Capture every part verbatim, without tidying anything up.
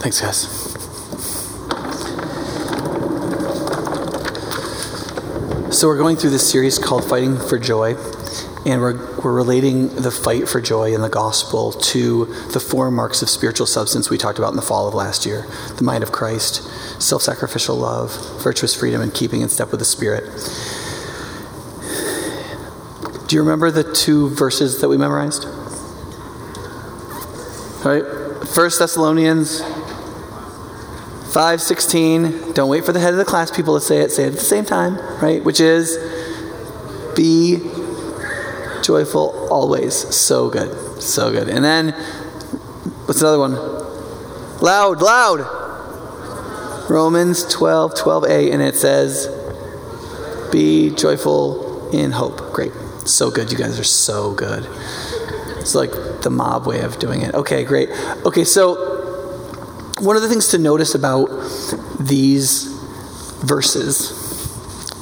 Thanks, guys. So we're going through this series called Fighting for Joy, and we're we're relating the fight for joy in the gospel to the four marks of spiritual substance we talked about in the fall of last year: the mind of Christ, self-sacrificial love, virtuous freedom, and keeping in step with the Spirit. Do you remember the two verses that we memorized? All right, First Thessalonians five sixteen, don't wait for the head of the class people to say it, say it at the same time, right? Which is, be joyful always. So good, so good. And then, what's another one? Loud, loud! Romans twelve, twelve a, and it says, be joyful in hope. Great, so good, you guys are so good. It's like the mob way of doing it. Okay, great. Okay, so one of the things to notice about these verses,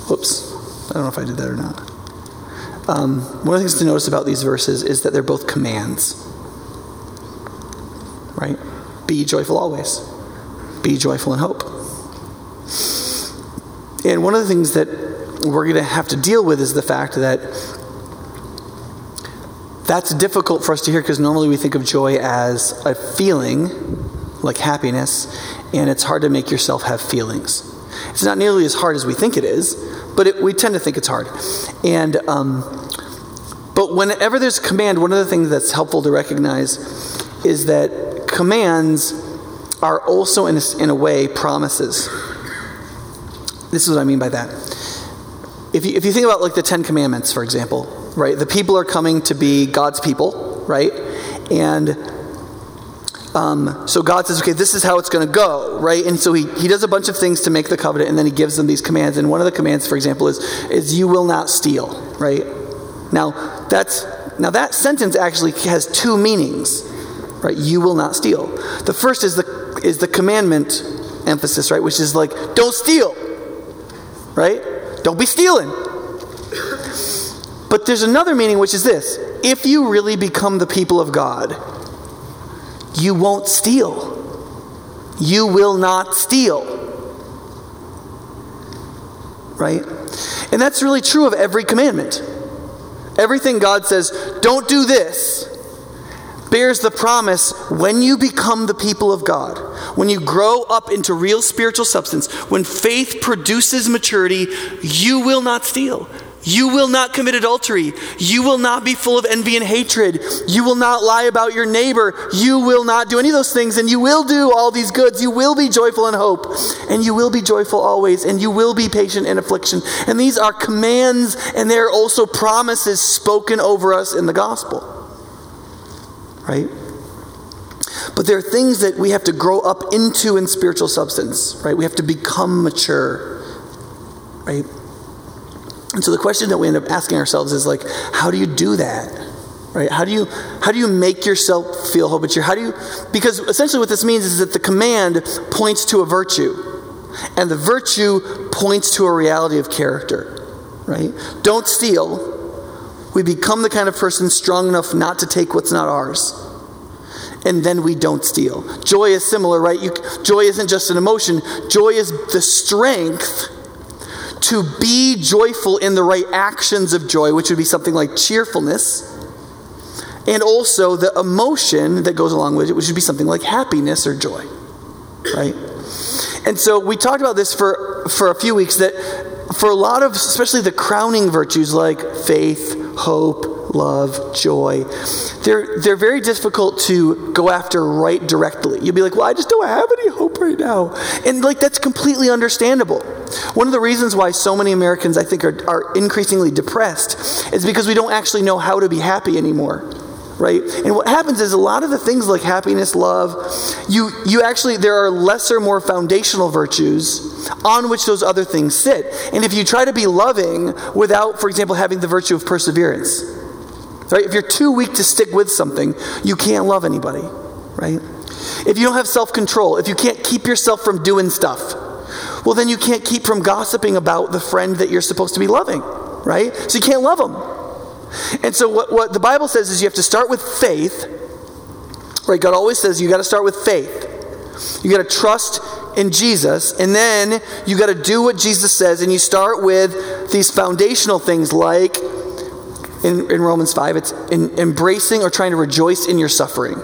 whoops, I don't know if I did that or not. Um, one of the things to notice about these verses is that they're both commands, right? Be joyful always. Be joyful in hope. And one of the things that we're going to have to deal with is the fact that that's difficult for us to hear, because normally we think of joy as a feeling, like happiness, and it's hard to make yourself have feelings. It's not nearly as hard as we think it is, but it, we tend to think it's hard. And um, but whenever there's command, one of the things that's helpful to recognize is that commands are also, in a, in a way, promises. This is what I mean by that. If you, if you think about like the Ten Commandments, for example, right? The people are coming to be God's people, right? And Um, so God says, okay, this is how it's going to go, right? And so he, he does a bunch of things to make the covenant, and then he gives them these commands. And one of the commands, for example, is, is you will not steal, right? Now, that's, now that sentence actually has two meanings, right? You will not steal. The first is the, is the commandment emphasis, right? Which is like, don't steal, right? Don't be stealing. But there's another meaning, which is this: if you really become the people of God, you won't steal. You will not steal. Right? And that's really true of every commandment. Everything God says, don't do this, bears the promise, when you become the people of God, when you grow up into real spiritual substance, when faith produces maturity, you will not steal. You will not commit adultery. You will not be full of envy and hatred. You will not lie about your neighbor. You will not do any of those things, and you will do all these goods. You will be joyful in hope, and you will be joyful always, and you will be patient in affliction. And these are commands, and they're also promises spoken over us in the gospel, right? But there are things that we have to grow up into in spiritual substance, right? We have to become mature, right? And so the question that we end up asking ourselves is like, how do you do that, right? How do you how do you make yourself feel hope mature? How do you? Because essentially what this means is that the command points to a virtue, and the virtue points to a reality of character, right? Don't steal. We become the kind of person strong enough not to take what's not ours, and then we don't steal. Joy is similar, right? You, joy isn't just an emotion. Joy is the strength to be joyful in the right actions of joy, which would be something like cheerfulness, and also the emotion that goes along with it, which would be something like happiness or joy, right? And so we talked about this for, for a few weeks, that for a lot of, especially the crowning virtues like faith, hope, love, joy, they're they're very difficult to go after right directly. You'll be like, well, I just don't have any hope right now. And like, that's completely understandable. One of the reasons why so many Americans, I think, are, are increasingly depressed is because we don't actually know how to be happy anymore. Right? And what happens is a lot of the things like happiness, love, you you actually, there are lesser, more foundational virtues on which those other things sit. And if you try to be loving without, for example, having the virtue of perseverance, right? If you're too weak to stick with something, you can't love anybody, right? If you don't have self-control, if you can't keep yourself from doing stuff, well, then you can't keep from gossiping about the friend that you're supposed to be loving, right? So you can't love them. And so what, what the Bible says is you have to start with faith, right? God always says you got to start with faith. You got to trust in Jesus, and then you got to do what Jesus says, and you start with these foundational things like, in, in Romans five, it's in, embracing or trying to rejoice in your suffering,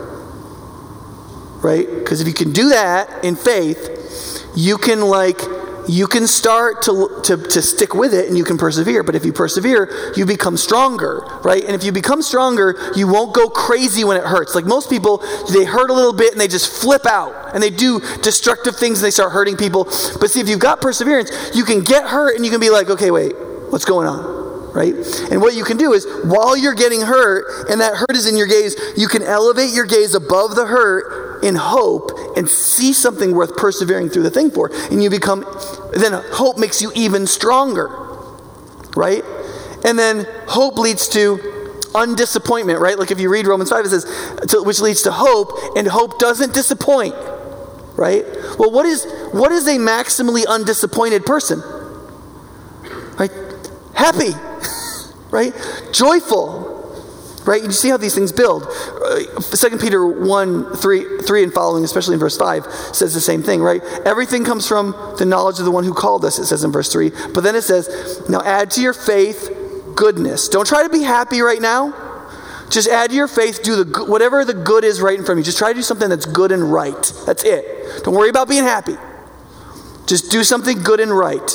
right? Because if you can do that in faith, you can like... you can start to, to to stick with it and you can persevere. But if you persevere, you become stronger, right? And if you become stronger, you won't go crazy when it hurts. Like most people, they hurt a little bit and they just flip out. And they do destructive things and they start hurting people. But see, if you've got perseverance, you can get hurt and you can be like, okay, wait, what's going on, right? And what you can do is while you're getting hurt and that hurt is in your gaze, you can elevate your gaze above the hurt in hope and see something worth persevering through the thing for. And you become, then hope makes you even stronger, right? And then hope leads to undisappointment, right? Like if you read Romans five, it says, to, which leads to hope, and hope doesn't disappoint, right? Well, what is what is a maximally undisappointed person? Right? Happy, right? Joyful. Right? You see how these things build. Second Peter one, three, three and following, especially in verse five, says the same thing, right? Everything comes from the knowledge of the one who called us, it says in verse three. But then it says, now add to your faith goodness. Don't try to be happy right now. Just add to your faith, do the whatever the good is right in front of you. Just try to do something that's good and right. That's it. Don't worry about being happy. Just do something good and right.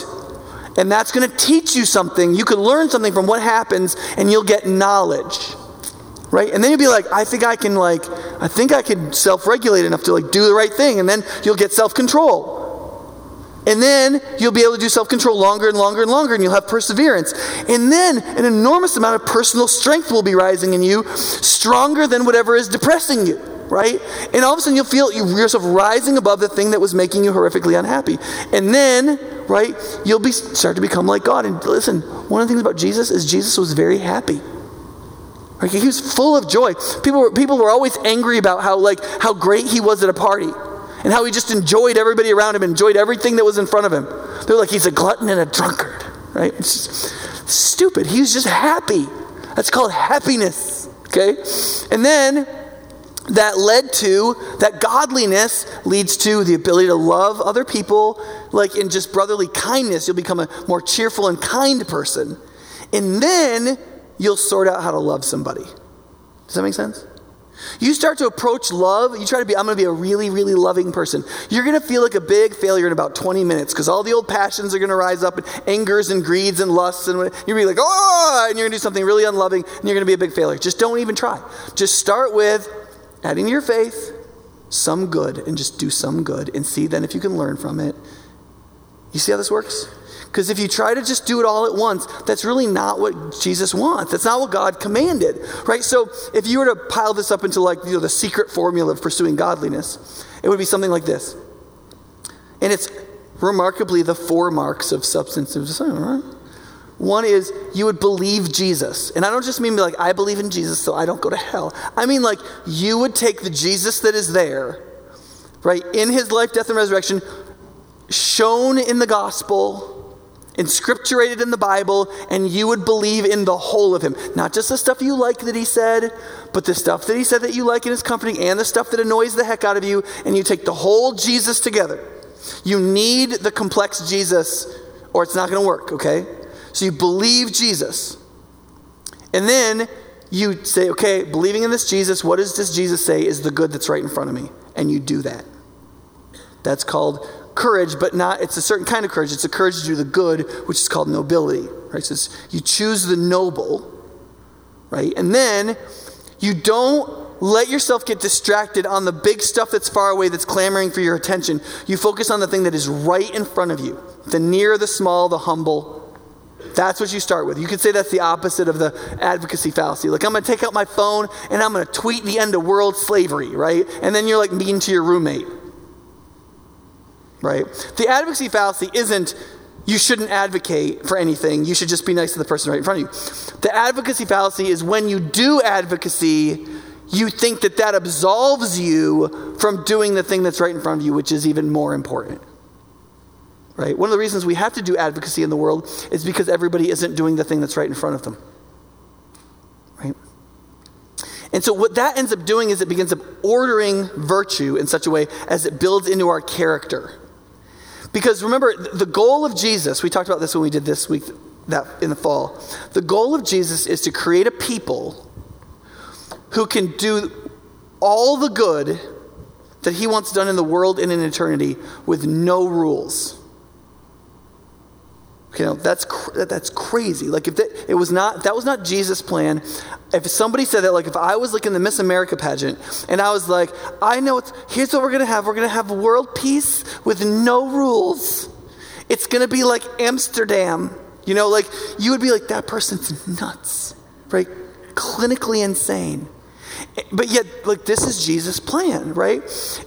And that's going to teach you something. You can learn something from what happens, and you'll get knowledge. Right? And then you'll be like, I think I can like, I think I can self-regulate enough to like do the right thing. And then you'll get self-control. And then you'll be able to do self-control longer and longer and longer. And you'll have perseverance. And then an enormous amount of personal strength will be rising in you, stronger than whatever is depressing you. Right? And all of a sudden you'll feel yourself rising above the thing that was making you horrifically unhappy. And then, right, you'll be start to become like God. And listen, one of the things about Jesus is Jesus was very happy. Like he was full of joy. People were, people were always angry about how like how great he was at a party and how he just enjoyed everybody around him, enjoyed everything that was in front of him. They were like, he's a glutton and a drunkard, right? It's just stupid. He was just happy. That's called happiness, okay? And then that led to, that godliness leads to the ability to love other people, like in just brotherly kindness. You'll become a more cheerful and kind person. And then you'll sort out how to love somebody. Does that make sense? You start to approach love. You try to be, I'm going to be a really, really loving person. You're going to feel like a big failure in about twenty minutes because all the old passions are going to rise up, and angers and greeds and lusts. And you're going to be like, oh, and you're going to do something really unloving, and you're going to be a big failure. Just don't even try. Just start with adding to your faith some good and just do some good and see then if you can learn from it. You see how this works? Because if you try to just do it all at once, that's really not what Jesus wants. That's not what God commanded, right? So if you were to pile this up into like, you know, the secret formula of pursuing godliness, it would be something like this. And it's remarkably the four marks of substantive discernment, right? One is you would believe Jesus. And I don't just mean like, I believe in Jesus, so I don't go to hell. I mean like you would take the Jesus that is there, right? In his life, death, and resurrection, shown in the gospel, inscripturated in the Bible, and you would believe in the whole of him. Not just the stuff you like that he said, but the stuff that he said that you like and is comforting, and the stuff that annoys the heck out of you, and you take the whole Jesus together. You need the complex Jesus, or it's not going to work, okay? So you believe Jesus. And then you say, okay, believing in this Jesus, what does this Jesus say is the good that's right in front of me? And you do that. That's called courage, but not, it's a certain kind of courage. It's a courage to do the good, which is called nobility, right? So it's, you choose the noble, right? And then you don't let yourself get distracted on the big stuff that's far away that's clamoring for your attention. You focus on the thing that is right in front of you, the near, the small, the humble. That's what you start with. You could say that's the opposite of the advocacy fallacy. Like, I'm going to take out my phone and I'm going to tweet the end of world slavery, right? And then you're like mean to your roommate, right? The advocacy fallacy isn't you shouldn't advocate for anything. You should just be nice to the person right in front of you. The advocacy fallacy is when you do advocacy, you think that that absolves you from doing the thing that's right in front of you, which is even more important. Right? One of the reasons we have to do advocacy in the world is because everybody isn't doing the thing that's right in front of them. Right? And so what that ends up doing is it begins up ordering virtue in such a way as it builds into our character. Because remember, the goal of Jesus, we talked about this when we did this week that in the fall, the goal of Jesus is to create a people who can do all the good that he wants done in the world and in eternity with no rules. You know, that's that's crazy. Like if that, it was not, that was not Jesus' plan. If somebody said that, like if I was like in the Miss America pageant and I was like, I know it's, here's what we're going to have. We're going to have world peace with no rules. It's going to be like Amsterdam. You know, like you would be like, that person's nuts, right? Clinically insane. But yet like this is Jesus' plan, right?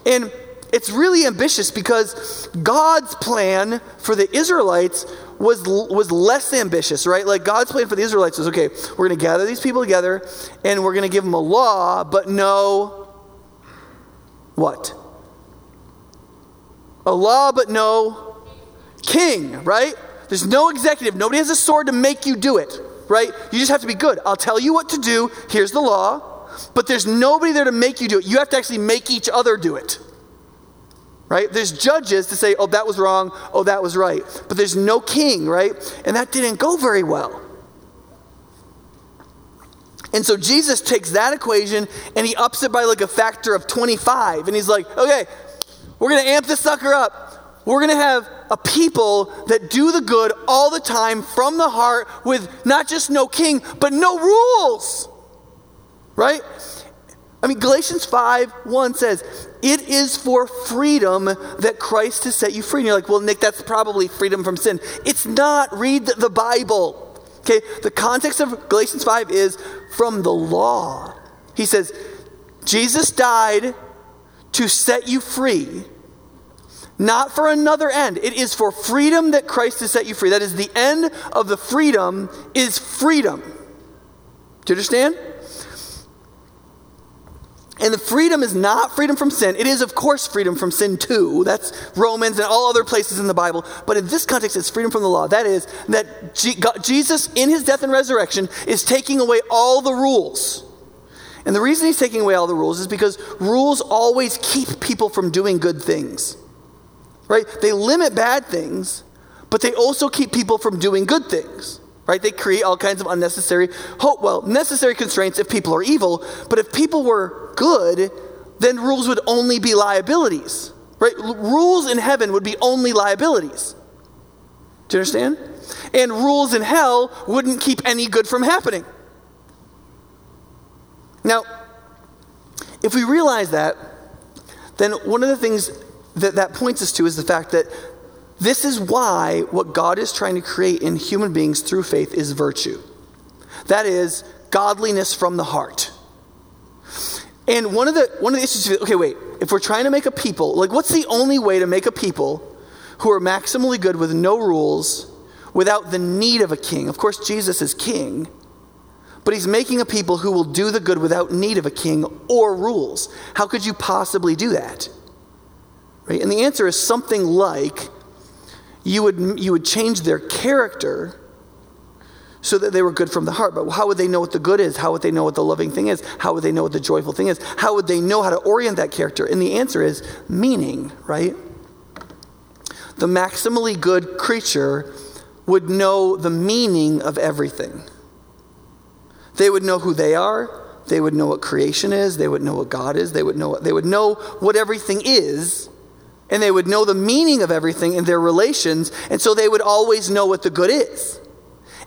And it's really ambitious because God's plan for the Israelites was was less ambitious, right? Like God's plan for the Israelites was, okay, we're going to gather these people together and we're going to give them a law, but no, what? A law, but no king, right? There's no executive. Nobody has a sword to make you do it, right? You just have to be good. I'll tell you what to do. Here's the law, but there's nobody there to make you do it. You have to actually make each other do it. Right? There's judges to say, oh, that was wrong, oh, that was right. But there's no king, right? And that didn't go very well. And so Jesus takes that equation and he ups it by like a factor of twenty-five. And he's like, okay, we're going to amp this sucker up. We're going to have a people that do the good all the time from the heart with not just no king, but no rules. Right? I mean, Galatians five one says, it is for freedom that Christ has set you free. And you're like, well, Nick, that's probably freedom from sin. It's not. Read the Bible. Okay, the context of Galatians five is from the law. He says, Jesus died to set you free, not for another end. It is for freedom that Christ has set you free. That is, the end of the freedom is freedom. Do you understand? And the freedom is not freedom from sin. It is, of course, freedom from sin too. That's Romans and all other places in the Bible. But in this context, it's freedom from the law. That is, that G- God, Jesus, in his death and resurrection, is taking away all the rules. And the reason he's taking away all the rules is because rules always keep people from doing good things. Right? They limit bad things, but they also keep people from doing good things. Right? They create all kinds of unnecessary, hope, well, necessary constraints if people are evil. But if people were good, then rules would only be liabilities. Right? L- rules in heaven would be only liabilities. Do you understand? And rules in hell wouldn't keep any good from happening. Now, if we realize that, then one of the things that that points us to is the fact that this is why what God is trying to create in human beings through faith is virtue. That is, godliness from the heart. And one of the one of the issues is, okay, wait, if we're trying to make a people, like what's the only way to make a people who are maximally good with no rules without the need of a king? Of course, Jesus is king, but he's making a people who will do the good without need of a king or rules. How could you possibly do that? Right? And the answer is something like, You would you would change their character so that they were good from the heart. But how would they know what the good is? How would they know what the loving thing is? How would they know what the joyful thing is? How would they know how to orient that character? And the answer is meaning, right? The maximally good creature would know the meaning of everything. They would know who they are. They would know what creation is. They would know what God is. They would know what, they would know what everything is. And they would know the meaning of everything and their relations. And so they would always know what the good is.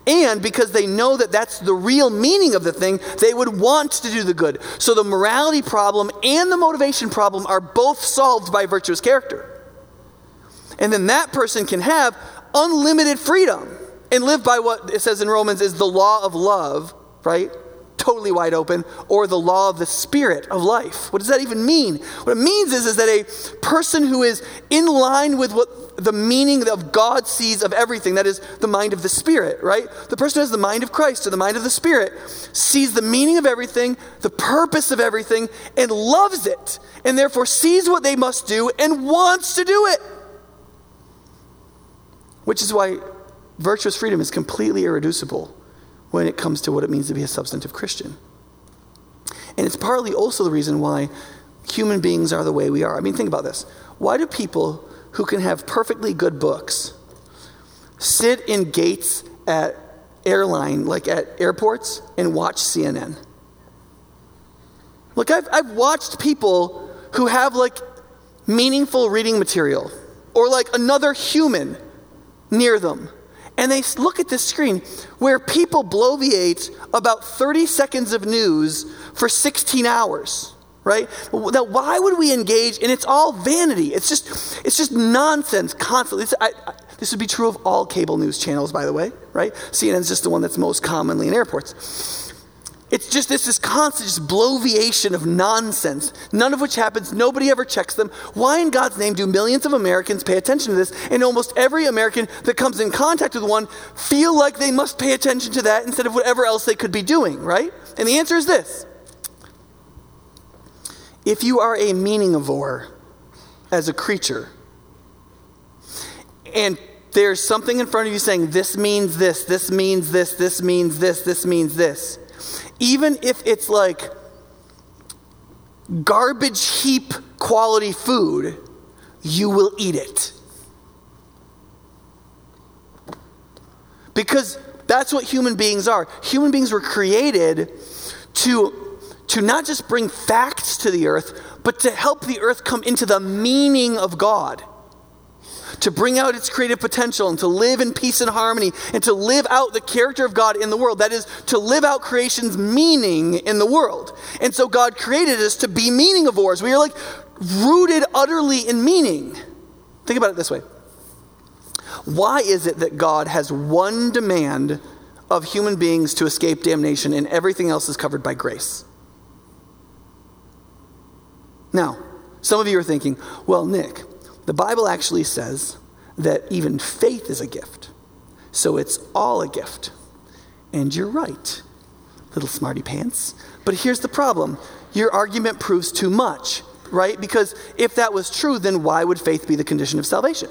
And because they know that that's the real meaning of the thing, they would want to do the good. So the morality problem and the motivation problem are both solved by virtuous character. And then that person can have unlimited freedom and live by what it says in Romans is the law of love, right? Totally wide open, or the law of the spirit of life. What does that even mean? What it means is, is that a person who is in line with what the meaning of God sees of everything, that is the mind of the spirit, right? The person who has the mind of Christ or the mind of the spirit sees the meaning of everything, the purpose of everything, and loves it, and therefore sees what they must do and wants to do it. Which is why virtuous freedom is completely irreducible when it comes to what it means to be a substantive Christian. And it's partly also the reason why human beings are the way we are. I mean, think about this. Why do people who can have perfectly good books sit in gates at airline, like at airports, and watch C N N? Look, I've, I've watched people who have like meaningful reading material or like another human near them, and they look at this screen where people bloviate about thirty seconds of news for sixteen hours, right? Now, why would we engage? And it's all vanity. It's just, it's just nonsense constantly. It's, I, I, this would be true of all cable news channels, by the way, right? C N N's just the one that's most commonly in airports. It's just this, this constant just bloviation of nonsense, none of which happens. Nobody ever checks them. Why in God's name do millions of Americans pay attention to this? And almost every American that comes in contact with one feel like they must pay attention to that instead of whatever else they could be doing, right? And the answer is this. If you are a meaningivore as a creature, and there's something in front of you saying, this means this, this means this, this means this, this means this, even if it's like garbage heap quality food, you will eat it. Because that's what human beings are. Human beings were created to, to not just bring facts to the earth, but to help the earth come into the meaning of God, to bring out its creative potential and to live in peace and harmony and to live out the character of God in the world. That is, to live out creation's meaning in the world. And so God created us to be meaningivores. We are like rooted utterly in meaning. Think about it this way. Why is it that God has one demand of human beings to escape damnation and everything else is covered by grace? Now, some of you are thinking, well, Nick, the Bible actually says that even faith is a gift. So it's all a gift. And you're right, little smarty pants. But here's the problem. Your argument proves too much, right? Because if that was true, then why would faith be the condition of salvation?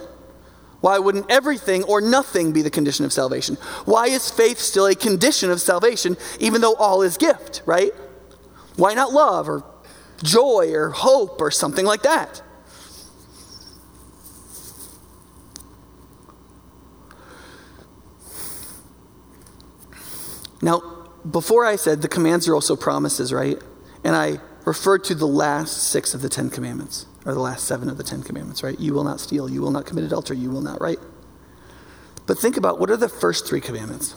Why wouldn't everything or nothing be the condition of salvation? Why is faith still a condition of salvation, even though all is gift, right? Why not love or joy or hope or something like that? Now, before I said the commands are also promises, right? And I referred to the last six of the Ten Commandments, or the last seven of the Ten Commandments, right? You will not steal, you will not commit adultery, you will not, right? But think about, what are the first three commandments,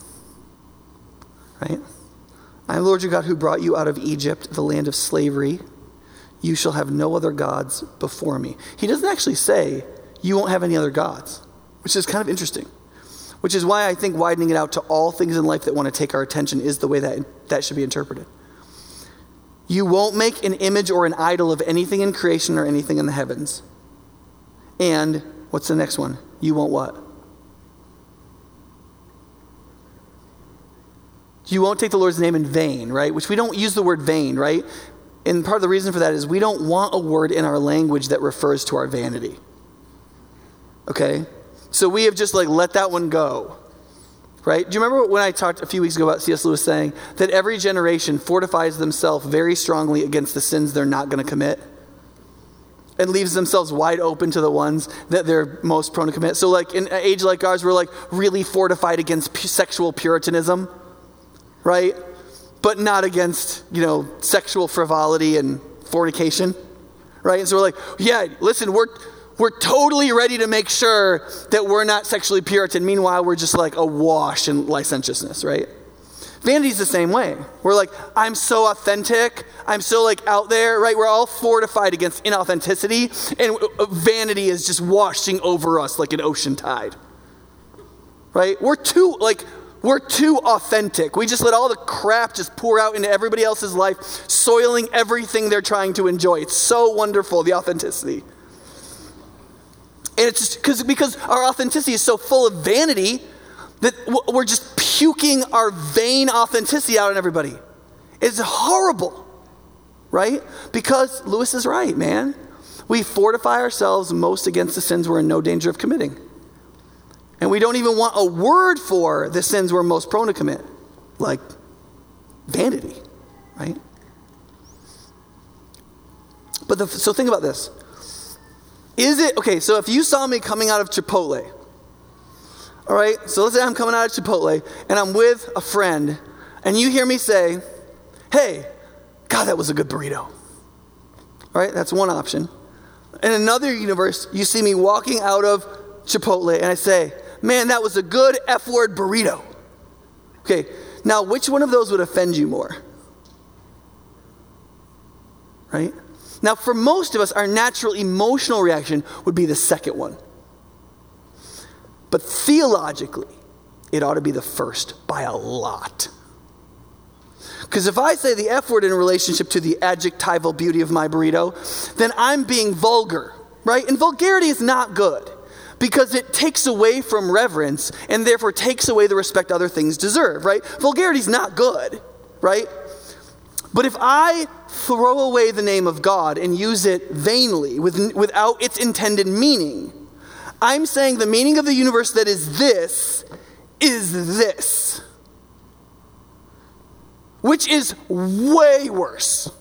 right? I am the Lord your God who brought you out of Egypt, the land of slavery. You shall have no other gods before me. He doesn't actually say you won't have any other gods, which is kind of interesting. Which is why I think widening it out to all things in life that want to take our attention is the way that that should be interpreted. You won't make an image or an idol of anything in creation or anything in the heavens. And what's the next one? You won't what? You won't take the Lord's name in vain, right? Which we don't use the word vain, right? And part of the reason for that is we don't want a word in our language that refers to our vanity. Okay? So we have just like let that one go, right? Do you remember when I talked a few weeks ago about C S Lewis saying that every generation fortifies themselves very strongly against the sins they're not going to commit? It leaves themselves wide open to the ones that they're most prone to commit. So like in an age like ours, we're like really fortified against p- sexual puritanism, right? But not against, you know, sexual frivolity and fornication, right? And so we're like, yeah, listen, we're we're totally ready to make sure that we're not sexually puritan. Meanwhile, we're just like awash in licentiousness, right? Vanity's the same way. We're like, I'm so authentic. I'm so like out there, right? We're all fortified against inauthenticity, and vanity is just washing over us like an ocean tide, right? We're too like, we're too authentic. We just let all the crap just pour out into everybody else's life, soiling everything they're trying to enjoy. It's so wonderful, the authenticity. And it's just because because our authenticity is so full of vanity that we're just puking our vain authenticity out on everybody. It's horrible, right? Because Lewis is right, man. We fortify ourselves most against the sins we're in no danger of committing. And we don't even want a word for the sins we're most prone to commit, like vanity, right? But the, so think about this. Is it, okay, so if you saw me coming out of Chipotle, all right, so let's say I'm coming out of Chipotle and I'm with a friend and you hear me say, hey, God, that was a good burrito. All right, that's one option. In another universe, you see me walking out of Chipotle and I say, man, that was a good F-word burrito. Okay, now which one of those would offend you more? Right? Now for most of us, our natural emotional reaction would be the second one. But theologically, it ought to be the first by a lot. Because if I say the F word in relationship to the adjectival beauty of my burrito, then I'm being vulgar, right? And vulgarity is not good because it takes away from reverence and therefore takes away the respect other things deserve, right? Vulgarity is not good, right? But if I throw away the name of God and use it vainly with, without its intended meaning, I'm saying the meaning of the universe that is this, is this. Which is way worse.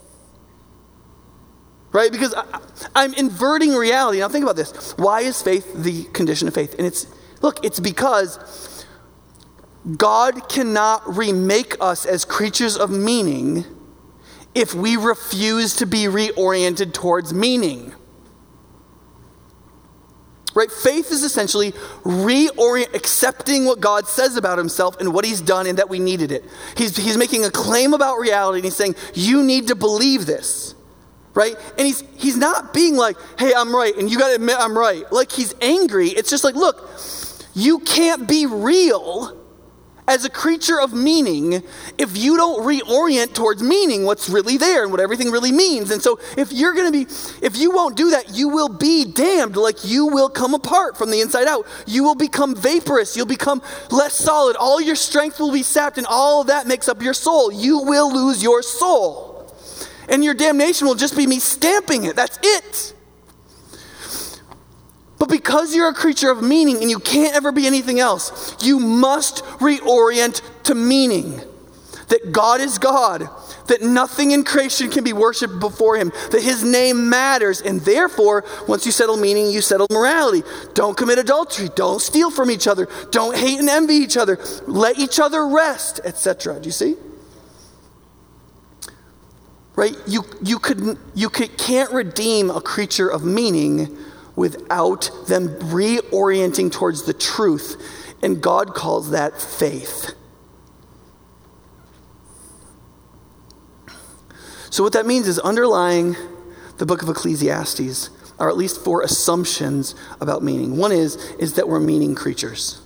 Right? Because I, I'm inverting reality. Now think about this. Why is faith the condition of faith? And it's, look, it's because God cannot remake us as creatures of meaning if we refuse to be reoriented towards meaning. Right? Faith is essentially reorient, accepting what God says about himself and what he's done and that we needed it. He's, he's making a claim about reality and he's saying, you need to believe this, right? And he's he's not being like, hey, I'm right and you got to admit I'm right. Like he's angry. It's just like, look, you can't be real as a creature of meaning if you don't reorient towards meaning what's really there and what everything really means. And so if you're going to be, if you won't do that, you will be damned. Like you will come apart from the inside out. You will become vaporous. You'll become less solid. All your strength will be sapped and all of that makes up your soul. You will lose your soul. And your damnation will just be me stamping it. That's it. But because you're a creature of meaning and you can't ever be anything else, you must reorient to meaning. That God is God, that nothing in creation can be worshipped before him, that his name matters, and therefore, once you settle meaning, you settle morality. Don't commit adultery, don't steal from each other, don't hate and envy each other, let each other rest, et cetera. Do you see? Right? You you could you could, can't redeem a creature of meaning without them reorienting towards the truth. And God calls that faith. So what that means is underlying the book of Ecclesiastes are at least four assumptions about meaning. One is, is that we're meaning creatures.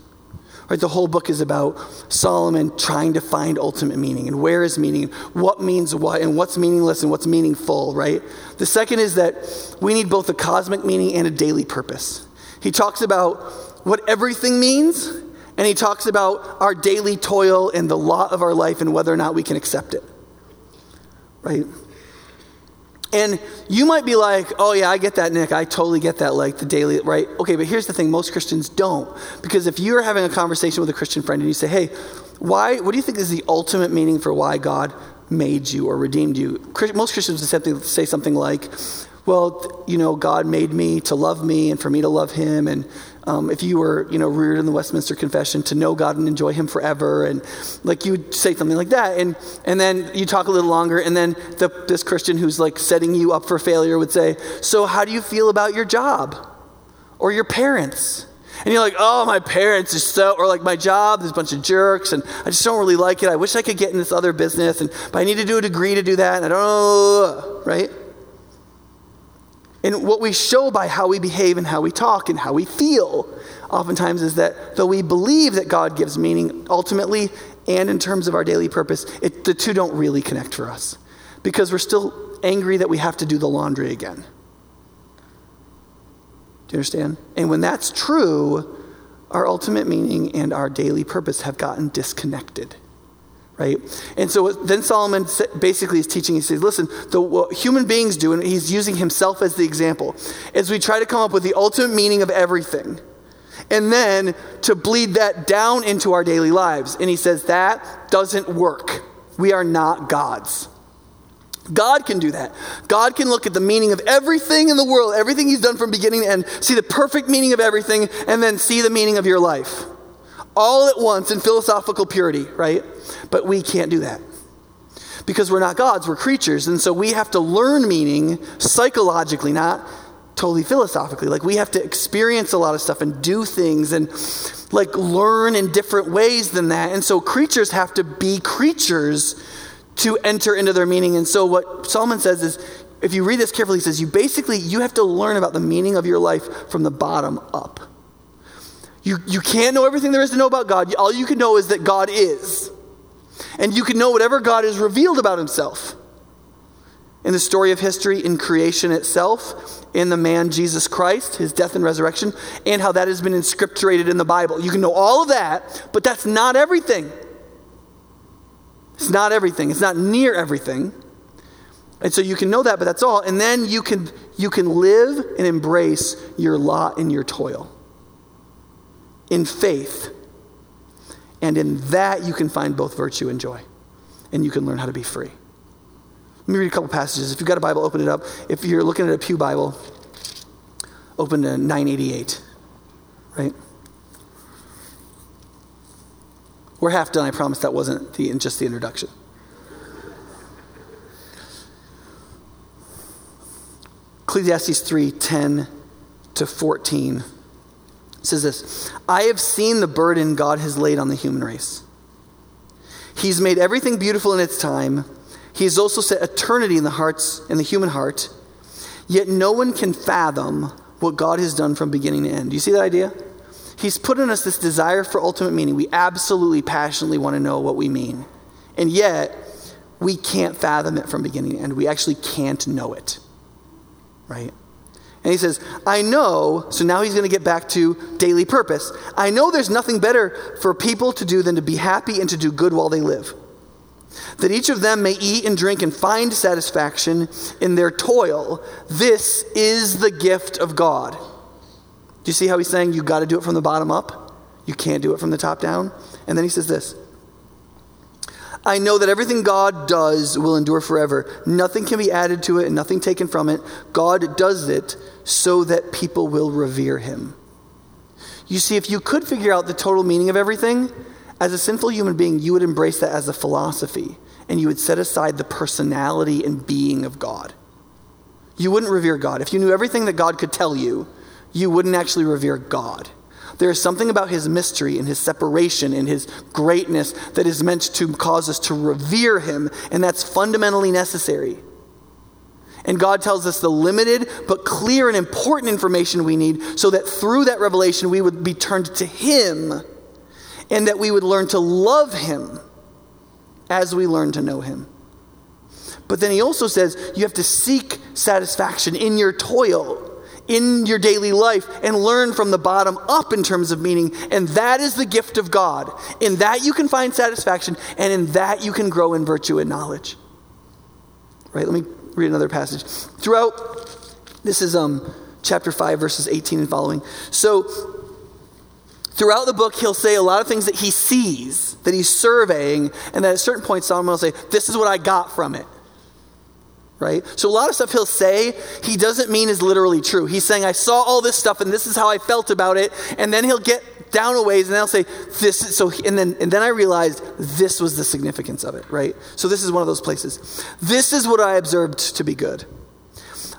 Right, the whole book is about Solomon trying to find ultimate meaning and where is meaning, what means what, and what's meaningless and what's meaningful, right? The second is that we need both a cosmic meaning and a daily purpose. He talks about what everything means, and he talks about our daily toil and the lot of our life and whether or not we can accept it, right? And you might be like, oh yeah, I get that, Nick. I totally get that, like the daily, right? Okay, but here's the thing. Most Christians don't. Because if you're having a conversation with a Christian friend and you say, hey, why? What do you think is the ultimate meaning for why God made you or redeemed you? Most Christians would say something like, well, you know, God made me to love me and for me to love him. And um, if you were, you know, reared in the Westminster Confession, to know God and enjoy him forever. And like you would say something like that. And and then you talk a little longer. And then the, this Christian who's like setting you up for failure would say, so how do you feel about your job or your parents? And you're like, oh, my parents are so, or like my job, there's a bunch of jerks, and I just don't really like it. I wish I could get in this other business, and but I need to do a degree to do that, and I don't know, right? And what we show by how we behave and how we talk and how we feel oftentimes is that though we believe that God gives meaning ultimately and in terms of our daily purpose, it, the two don't really connect for us because we're still angry that we have to do the laundry again. Do you understand? And when that's true, our ultimate meaning and our daily purpose have gotten disconnected, right? And so then Solomon basically is teaching, he says, listen, the, what human beings do, and he's using himself as the example, is we try to come up with the ultimate meaning of everything and then to bleed that down into our daily lives. And he says that doesn't work. We are not gods. God can do that. God can look at the meaning of everything in the world, everything he's done from beginning to end, see the perfect meaning of everything, and then see the meaning of your life. All at once in philosophical purity, right? But we can't do that. Because we're not gods, we're creatures, and so we have to learn meaning psychologically, not totally philosophically. Like we have to experience a lot of stuff and do things and like learn in different ways than that. And so creatures have to be creatures to enter into their meaning. And so what Solomon says is, if you read this carefully, he says, you basically, you have to learn about the meaning of your life from the bottom up. You you can't know everything there is to know about God. All you can know is that God is. And you can know whatever God has revealed about himself. In the story of history, in creation itself, in the man Jesus Christ, his death and resurrection, and how that has been inscripturated in the Bible. You can know all of that, but that's not everything. It's not everything. It's not near everything. And so you can know that, but that's all. And then you can you can live and embrace your lot and your toil in faith. And in that you can find both virtue and joy. And you can learn how to be free. Let me read a couple passages. If you've got a Bible, open it up. If you're looking at a Pew Bible, open to nine eighty-eight, right? We're half done. I promise that wasn't the, just the introduction. Ecclesiastes three ten to fourteen says this. I have seen the burden God has laid on the human race. He's made everything beautiful in its time. He's also set eternity in the hearts, in the human heart. Yet no one can fathom what God has done from beginning to end. Do you see that idea? He's put in us this desire for ultimate meaning. We absolutely passionately want to know what we mean. And yet, we can't fathom it from beginning to end. We actually can't know it, right? And he says, I know, so now he's going to get back to daily purpose. I know there's nothing better for people to do than to be happy and to do good while they live. That each of them may eat and drink and find satisfaction in their toil. This is the gift of God. Do you see how he's saying you got to do it from the bottom up? You can't do it from the top down? And then he says this. I know that everything God does will endure forever. Nothing can be added to it and nothing taken from it. God does it so that people will revere him. You see, if you could figure out the total meaning of everything, as a sinful human being, you would embrace that as a philosophy and you would set aside the personality and being of God. You wouldn't revere God. If you knew everything that God could tell you, you wouldn't actually revere God. There is something about his mystery and his separation and his greatness that is meant to cause us to revere him, and that's fundamentally necessary. And God tells us the limited but clear and important information we need so that through that revelation we would be turned to him and that we would learn to love him as we learn to know him. But then he also says you have to seek satisfaction in your toil, in your daily life, and learn from the bottom up in terms of meaning. And that is the gift of God. In that you can find satisfaction, and in that you can grow in virtue and knowledge. Right, let me read another passage. Throughout, this is um, chapter five, verses eighteen and following. So throughout the book, he'll say a lot of things that he sees, that he's surveying, and at a certain point, Solomon will say, this is what I got from it. right? So a lot of stuff he'll say, he doesn't mean is literally true. He's saying, I saw all this stuff and this is how I felt about it. And then he'll get down a ways and I'll say this is, so and then and then I realized this was the significance of it, right? So this is one of those places. This is what I observed to be good.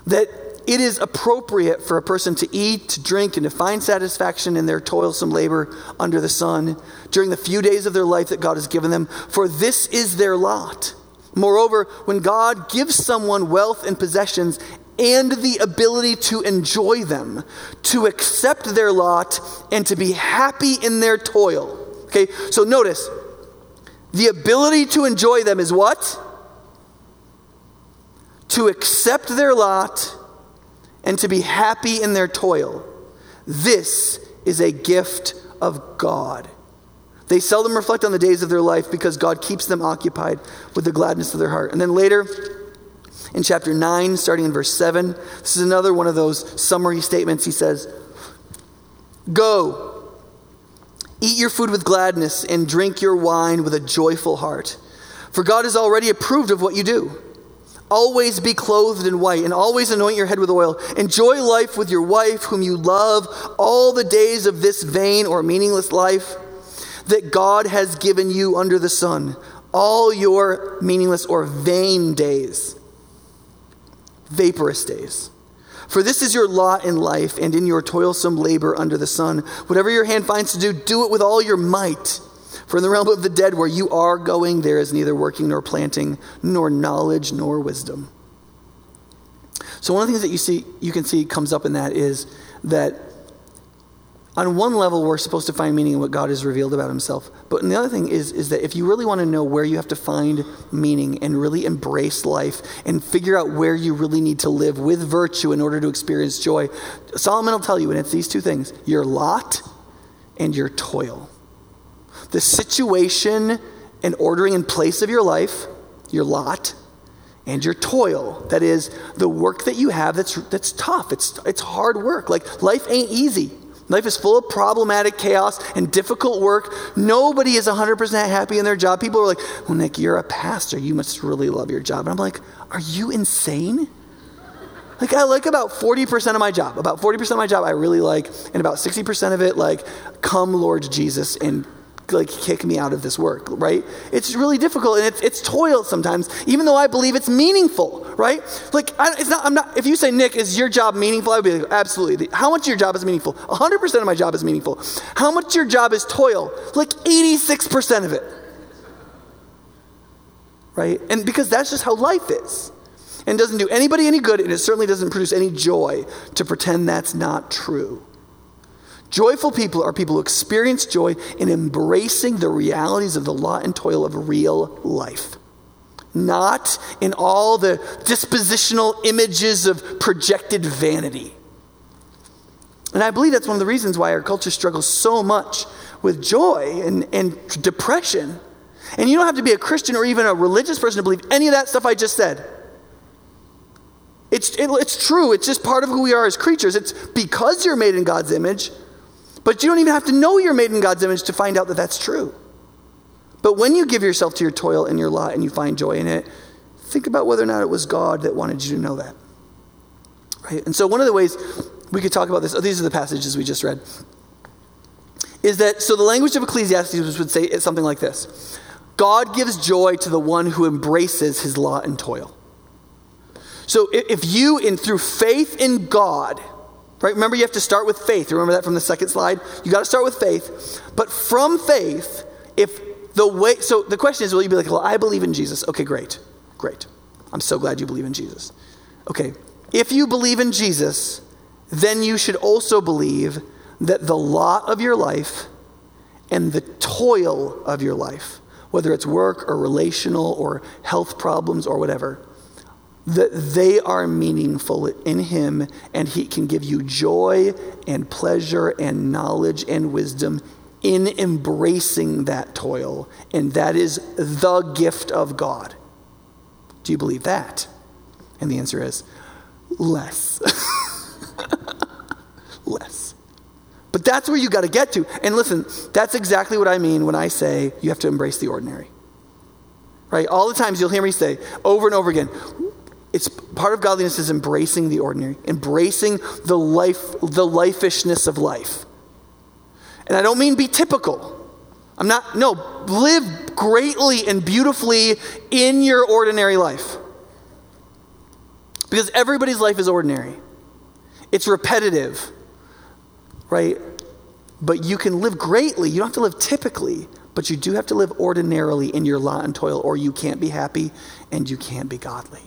That it is appropriate for a person to eat, to drink, and to find satisfaction in their toilsome labor under the sun during the few days of their life that God has given them, for this is their lot. Moreover, when God gives someone wealth and possessions and the ability to enjoy them, to accept their lot, and to be happy in their toil. Okay, so notice, the ability to enjoy them is what? To accept their lot and to be happy in their toil. This is a gift of God. They seldom reflect on the days of their life because God keeps them occupied with the gladness of their heart. And then later, in chapter nine, starting in verse seven, this is another one of those summary statements. He says, "Go, eat your food with gladness and drink your wine with a joyful heart. For God has already approved of what you do. Always be clothed in white and always anoint your head with oil. Enjoy life with your wife whom you love all the days of this vain or meaningless life that God has given you under the sun. All your meaningless or vain days, vaporous days. For this is your lot in life and in your toilsome labor under the sun. Whatever your hand finds to do, do it with all your might. For in the realm of the dead where you are going, there is neither working nor planting, nor knowledge nor wisdom." So one of the things that you see, you can see comes up in that is that on one level we're supposed to find meaning in what God has revealed about himself. But the other thing is, is that if you really want to know where you have to find meaning and really embrace life and figure out where you really need to live with virtue in order to experience joy, Solomon will tell you, and it's these two things, your lot and your toil. The situation and ordering in place of your life, your lot, and your toil. That is, the work that you have that's that's tough. It's it's hard work. Like, life ain't easy. Life is full of problematic chaos and difficult work. Nobody is one hundred percent happy in their job. People are like, "Well, Nick, you're a pastor. You must really love your job." And I'm like, are you insane? Like, I like about forty percent of my job. About forty percent of my job I really like, and about sixty percent of it, like, come Lord Jesus and like kick me out of this work, right? It's really difficult and it's it's toil sometimes, even though I believe it's meaningful, right? Like, I, it's not, I'm not, if you say, "Nick, is your job meaningful?" I would be like, absolutely. How much of your job is meaningful? one hundred percent of my job is meaningful. How much your job is toil? Like eighty-six percent of it, right? And because that's just how life is, and doesn't do anybody any good, and it certainly doesn't produce any joy to pretend that's not true. Joyful people are people who experience joy in embracing the realities of the lot and toil of real life. Not in all the dispositional images of projected vanity. And I believe that's one of the reasons why our culture struggles so much with joy and, and depression. And you don't have to be a Christian or even a religious person to believe any of that stuff I just said. It's, it, it's true. It's just part of who we are as creatures. It's because you're made in God's image. But you don't even have to know you're made in God's image to find out that that's true. But when you give yourself to your toil and your lot and you find joy in it, think about whether or not it was God that wanted you to know that. Right? And so one of the ways we could talk about this, oh, these are the passages we just read, is that, so the language of Ecclesiastes would say it's something like this. God gives joy to the one who embraces his lot and toil. So if you, in through faith in God, right? Remember, you have to start with faith. Remember that from the second slide? You got to start with faith. But from faith, if the way, so the question is, will you be like, "Well, I believe in Jesus." Okay, great. Great. I'm so glad you believe in Jesus. Okay. If you believe in Jesus, then you should also believe that the lot of your life and the toil of your life, whether it's work or relational or health problems or whatever, that they are meaningful in him, and he can give you joy and pleasure and knowledge and wisdom in embracing that toil. And that is the gift of God. Do you believe that? And the answer is less. Less. But that's where you got to get to. And listen, that's exactly what I mean when I say you have to embrace the ordinary. Right? All the times you'll hear me say over and over again, It's part of godliness is embracing the ordinary, embracing the life, the lifishness of life. And I don't mean be typical. I'm not, no, live greatly and beautifully in your ordinary life. Because everybody's life is ordinary. It's repetitive, right? But you can live greatly. You don't have to live typically, but you do have to live ordinarily in your lot and toil, or you can't be happy and you can't be godly.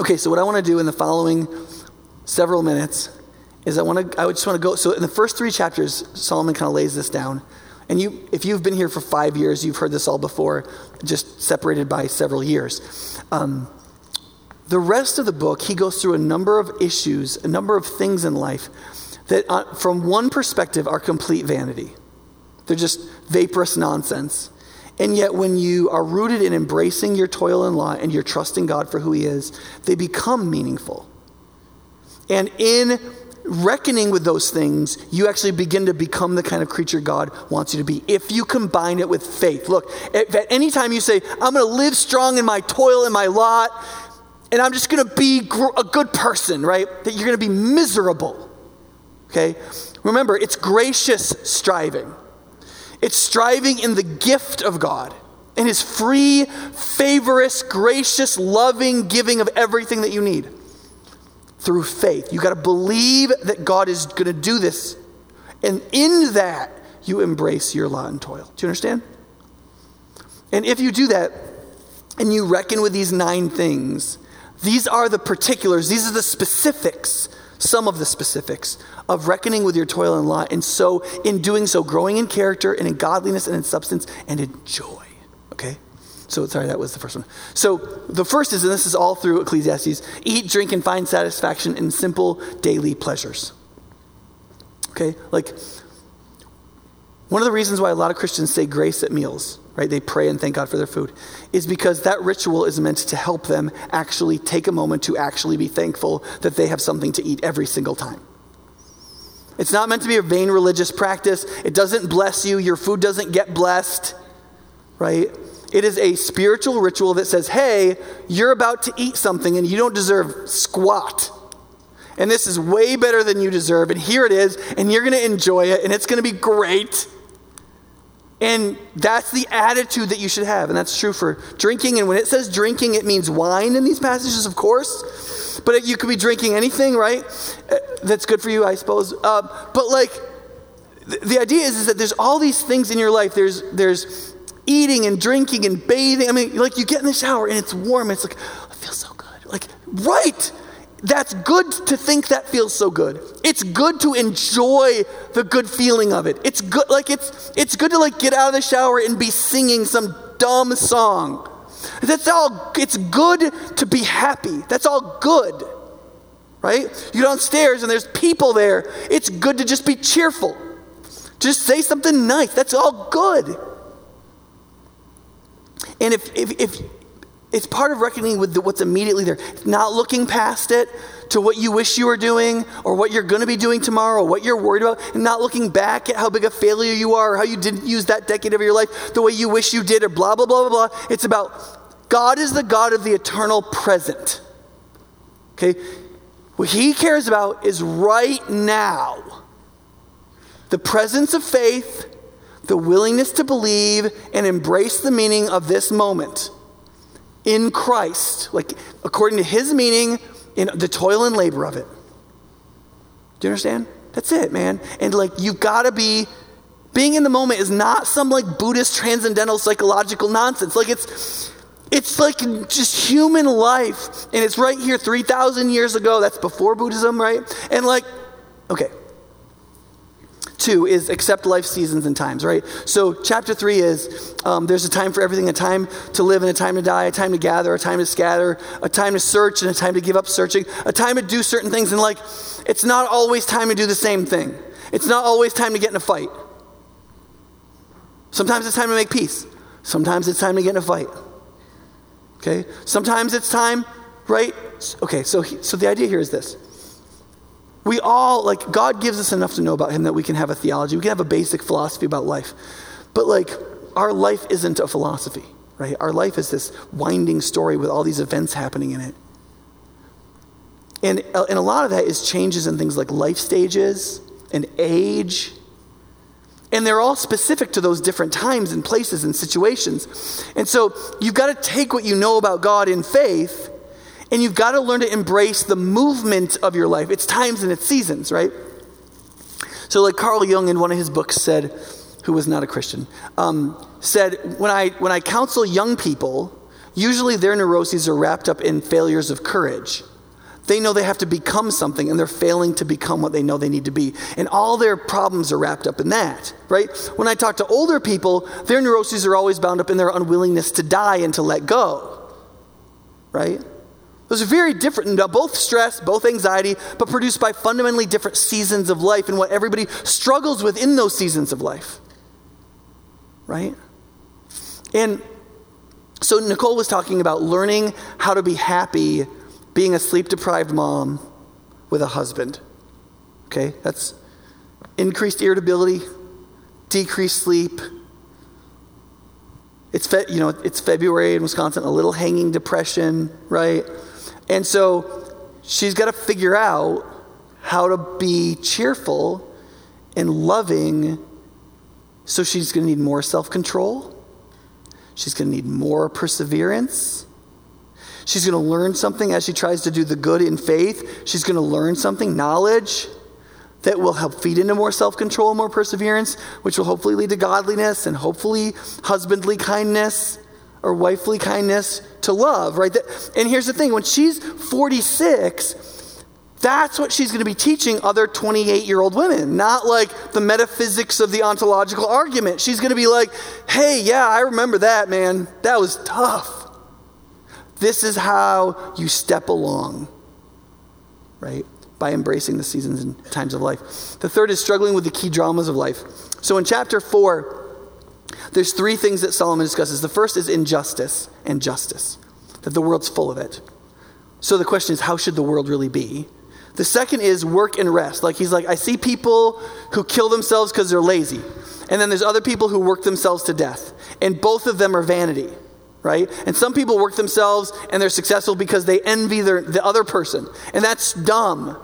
Okay, so what I want to do in the following several minutes is I want to, I just want to go, so in the first three chapters, Solomon kind of lays this down. And you, if you've been here for five years, you've heard this all before, just separated by several years. Um, the rest of the book, he goes through a number of issues, a number of things in life that uh, from one perspective are complete vanity. They're just vaporous nonsense. And yet when you are rooted in embracing your toil and lot and you're trusting God for who he is, they become meaningful. And in reckoning with those things, you actually begin to become the kind of creature God wants you to be if you combine it with faith. Look, if at any time you say, I'm going to live strong in my toil and my lot, and I'm just going to be gr- a good person, right? That you're going to be miserable, okay? Remember, it's gracious striving. It's striving in the gift of God and his free, favorous, gracious, loving giving of everything that you need. Through faith. You got to believe that God is going to do this. And in that, you embrace your lot and toil. Do you understand? And if you do that, and you reckon with these nine things, these are the particulars, these are the specifics, some of the specifics of reckoning with your toil and lot. And so, in doing so, growing in character and in godliness and in substance and in joy. Okay? So, sorry, that was the first one. So, the first is, and this is all through Ecclesiastes, eat, drink, and find satisfaction in simple daily pleasures. Okay? Like, one of the reasons why a lot of Christians say grace at meals, right? They pray and thank God for their food, is because that ritual is meant to help them actually take a moment to actually be thankful that they have something to eat every single time. It's not meant to be a vain religious practice. It doesn't bless you. Your food doesn't get blessed, right? It is a spiritual ritual that says, hey, you're about to eat something and you don't deserve squat. And this is way better than you deserve. And here it is. And you're going to enjoy it. And it's going to be great. And that's the attitude that you should have. And that's true for drinking. And when it says drinking, it means wine in these passages, of course. But you could be drinking anything, right? That's good for you, I suppose. Uh, but like, th- the idea is, is that there's all these things in your life. There's, there's, eating and drinking and bathing. I mean, like you get in the shower and it's warm. It's like, I feel so good. Like, right. That's good to think that feels so good. It's good to enjoy the good feeling of it. It's good. Like it's, it's good to like get out of the shower and be singing some dumb song. That's all. It's good to be happy. That's all good, right? You go downstairs and there's people there. It's good to just be cheerful. Just say something nice. That's all good. And if, if if it's part of reckoning with the, what's immediately there, not looking past it to what you wish you were doing or what you're going to be doing tomorrow, or what you're worried about, and not looking back at how big a failure you are or how you didn't use that decade of your life the way you wish you did or blah, blah, blah, blah, blah. It's about God is the God of the eternal present. Okay? What he cares about is right now. The presence of faith, the willingness to believe and embrace the meaning of this moment in Christ, like according to his meaning in the toil and labor of it. Do you understand? That's it, man. And like, you've got to be, being in the moment is not some like Buddhist transcendental psychological nonsense. Like it's, it's like just human life. And it's right here three thousand years ago. That's before Buddhism, right? And like, okay. Two is accept life seasons and times, right? So chapter three is um, there's a time for everything, a time to live and a time to die, a time to gather, a time to scatter, a time to search and a time to give up searching, a time to do certain things. And like, it's not always time to do the same thing. It's not always time to get in a fight. Sometimes it's time to make peace. Sometimes it's time to get in a fight. Okay? Sometimes it's time, right? Okay, so he, so the idea here is this. We all, like, God gives us enough to know about him that we can have a theology. We can have a basic philosophy about life. But, like, our life isn't a philosophy. right? Our life is this winding story with all these events happening in it. And, and a lot of that is changes in things like life stages and age. And they're all specific to those different times and places and situations. And so you've got to take what you know about God in faith, and you've got to learn to embrace the movement of your life. It's times and it's seasons, right? So like Carl Jung in one of his books said, who was not a Christian, um, said, when I when I counsel young people, usually their neuroses are wrapped up in failures of courage. They know they have to become something, and they're failing to become what they know they need to be. And all their problems are wrapped up in that, right? When I talk to older people, their neuroses are always bound up in their unwillingness to die and to let go, right? Those are very different, both stress, both anxiety, but produced by fundamentally different seasons of life and what everybody struggles with in those seasons of life, right? And so Nicole was talking about learning how to be happy being a sleep-deprived mom with a husband, okay? That's increased irritability, decreased sleep. It's fe- you know it's February in Wisconsin, a little hanging depression, right? And so she's got to figure out how to be cheerful and loving, so she's going to need more self-control. She's going to need more perseverance. She's going to learn something as she tries to do the good in faith. She's going to learn something, knowledge, that will help feed into more self-control, more perseverance, which will hopefully lead to godliness and hopefully husbandly kindness or wifely kindness to love, right? And here's the thing. When she's forty-six, that's what she's going to be teaching other twenty-eight-year-old women, not like the metaphysics of the ontological argument. She's going to be like, hey, yeah, I remember that, man. That was tough. This is how you step along, right? By embracing the seasons and times of life. The third is struggling with the key dramas of life. So in chapter four, there's three things that Solomon discusses. The first is injustice and justice, that the world's full of it. So the question is, how should the world really be? The second is work and rest. Like he's like, I see people who kill themselves because they're lazy. And then there's other people who work themselves to death. And both of them are vanity, right? And some people work themselves and they're successful because they envy their, the other person. And that's dumb.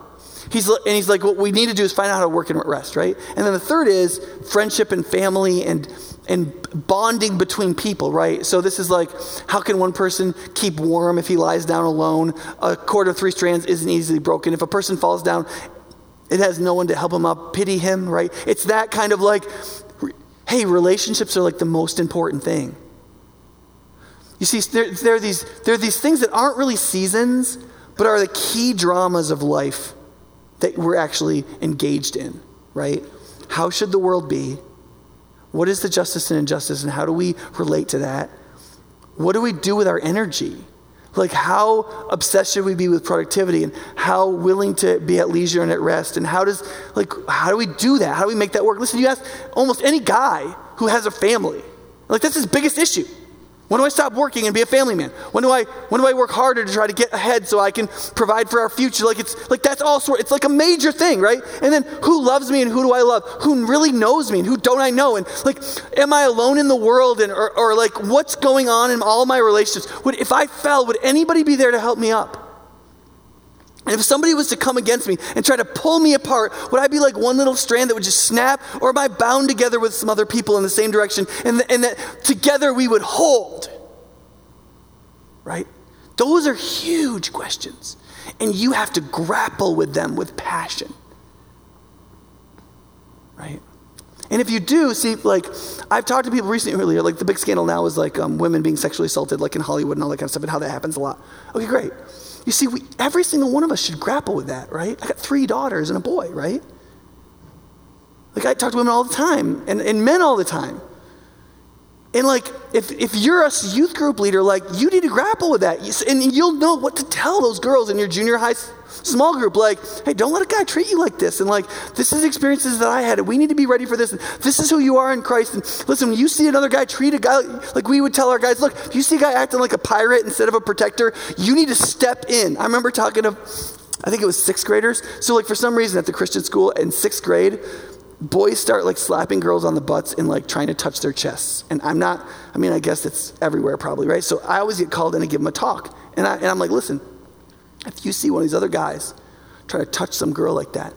He's And he's like, what we need to do is find out how to work and rest, right? And then the third is friendship and family and and bonding between people, right? So this is like, how can one person keep warm if he lies down alone? A cord of three strands isn't easily broken. If a person falls down, it has no one to help him up, pity him, right? It's that kind of like, hey, relationships are like the most important thing. You see, there, there, are these, there are these things that aren't really seasons, but are the key dramas of life that we're actually engaged in, right? How should the world be? What is the justice and injustice, and how do we relate to that? What do we do with our energy? Like, how obsessed should we be with productivity, and how willing to be at leisure and at rest, and how does, like, how do we do that? How do we make that work? Listen, you ask almost any guy who has a family. Like, that's his biggest issue. When do I stop working and be a family man? When do I when do I work harder to try to get ahead so I can provide for our future? Like it's like that's all sort. It's like a major thing, right? And then who loves me and who do I love? Who really knows me and who don't I know? And like, am I alone in the world? And or, or like, what's going on in all my relationships? Would if I fell, would anybody be there to help me up? And if somebody was to come against me and try to pull me apart, would I be like one little strand that would just snap? Or am I bound together with some other people in the same direction and, th- and that together we would hold? Right? Those are huge questions. And you have to grapple with them with passion. Right? And if you do, see, like, I've talked to people recently earlier, like the big scandal now is like um, women being sexually assaulted, like in Hollywood and all that kind of stuff, and how that happens a lot. Okay, great. You see, we, every single one of us should grapple with that, right? I got three daughters and a boy, right? Like, I talk to women all the time and, and men all the time. And, like, if, if you're a youth group leader, like, you need to grapple with that. And you'll know what to tell those girls in your junior high small group. Like, hey, don't let a guy treat you like this. And, like, this is experiences that I had. And we need to be ready for this. And this is who you are in Christ. And, listen, when you see another guy treat a guy, like we would tell our guys, look, if you see a guy acting like a pirate instead of a protector, you need to step in. I remember talking to, I think it was sixth graders. So, like, for some reason at the Christian school in sixth grade, boys start like slapping girls on the butts and like trying to touch their chests. And I'm not, I mean, I guess it's everywhere probably, right? So I always get called in to give them a talk. And, I, and I'm like, listen, if you see one of these other guys try to touch some girl like that,